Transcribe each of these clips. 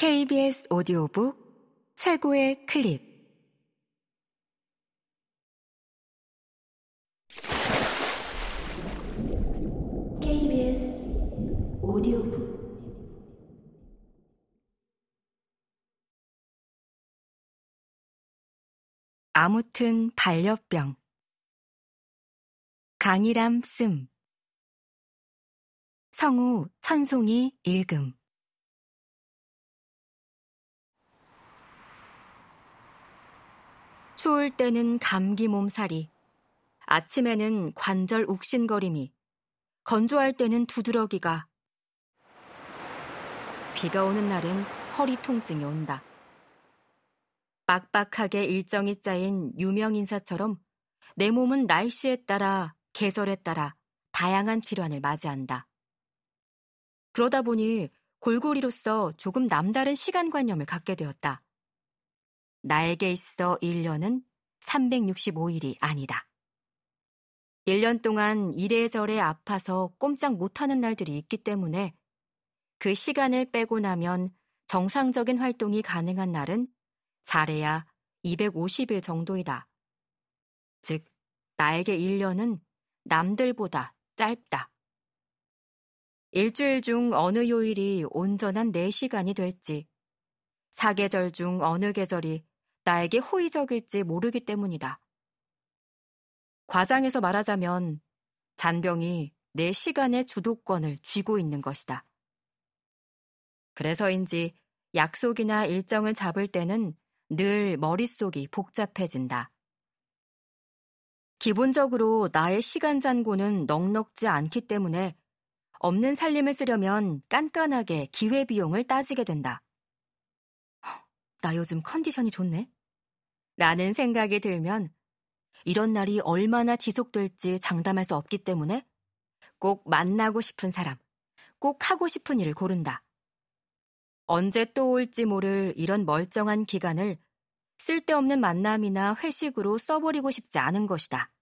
KBS 오디오북 최고의 클립. KBS 오디오북. 아무튼 반려병. 강이람 씀. 성우 천송이 읽음. 추울 때는 감기 몸살이, 아침에는 관절 욱신거림이, 건조할 때는 두드러기가, 비가 오는 날엔 허리 통증이 온다. 빡빡하게 일정이 짜인 유명인사처럼 내 몸은 날씨에 따라, 계절에 따라 다양한 질환을 맞이한다. 그러다 보니 골고리로서 조금 남다른 시간관념을 갖게 되었다. 나에게 있어 1년은 365일이 아니다. 1년 동안 이래저래 아파서 꼼짝 못하는 날들이 있기 때문에 그 시간을 빼고 나면 정상적인 활동이 가능한 날은 잘해야 250일 정도이다. 즉, 나에게 1년은 남들보다 짧다. 일주일 중 어느 요일이 온전한 내 시간이 될지, 사계절 중 어느 계절이 나에게 호의적일지 모르기 때문이다. 과장해서 말하자면 잔병이 내 시간의 주도권을 쥐고 있는 것이다. 그래서인지 약속이나 일정을 잡을 때는 늘 머릿속이 복잡해진다. 기본적으로 나의 시간 잔고는 넉넉지 않기 때문에 없는 살림을 쓰려면 깐깐하게 기회비용을 따지게 된다. 나 요즘 컨디션이 좋네? 라는 생각이 들면 이런 날이 얼마나 지속될지 장담할 수 없기 때문에 꼭 만나고 싶은 사람, 꼭 하고 싶은 일을 고른다. 언제 또 올지 모를 이런 멀쩡한 기간을 쓸데없는 만남이나 회식으로 써버리고 싶지 않은 것이다.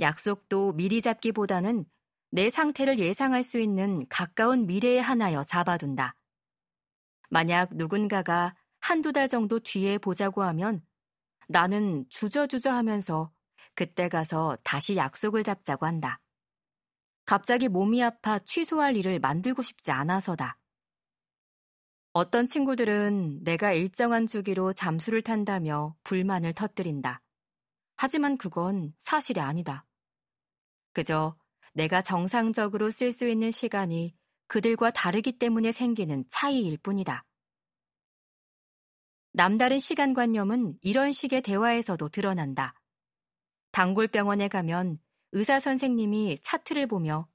약속도 미리 잡기보다는 내 상태를 예상할 수 있는 가까운 미래에 하나여 잡아둔다. 만약 누군가가 한두 달 정도 뒤에 보자고 하면 나는 주저주저 하면서 그때 가서 다시 약속을 잡자고 한다. 갑자기 몸이 아파 취소할 일을 만들고 싶지 않아서다. 어떤 친구들은 내가 일정한 주기로 잠수를 탄다며 불만을 터뜨린다. 하지만 그건 사실이 아니다. 그저 내가 정상적으로 쓸 수 있는 시간이 그들과 다르기 때문에 생기는 차이일 뿐이다. 남다른 시간관념은 이런 식의 대화에서도 드러난다. 단골병원에 가면 의사 선생님이 차트를 보며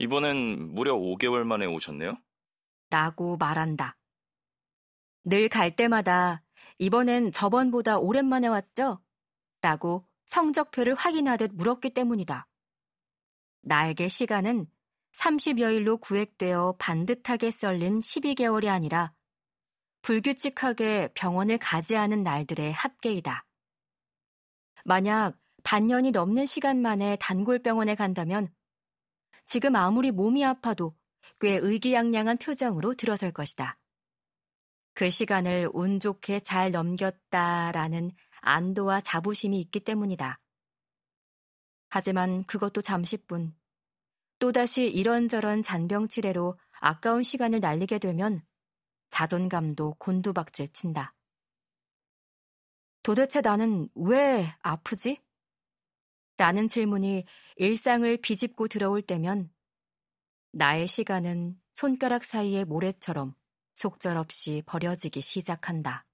이번엔 무려 5개월 만에 오셨네요? 라고 말한다. 늘 갈 때마다 이번엔 저번보다 오랜만에 왔죠? 라고 성적표를 확인하듯 물었기 때문이다. 나에게 시간은 30여일로 구획되어 반듯하게 썰린 12개월이 아니라 불규칙하게 병원을 가지 않은 날들의 합계이다. 만약 반년이 넘는 시간 만에 단골병원에 간다면 지금 아무리 몸이 아파도 꽤 의기양양한 표정으로 들어설 것이다. 그 시간을 운 좋게 잘 넘겼다라는 안도와 자부심이 있기 때문이다. 하지만 그것도 잠시뿐. 또다시 이런저런 잔병 치레로 아까운 시간을 날리게 되면 자존감도 곤두박질 친다. 도대체 나는 왜 아프지? 라는 질문이 일상을 비집고 들어올 때면 나의 시간은 손가락 사이의 모래처럼 속절없이 버려지기 시작한다.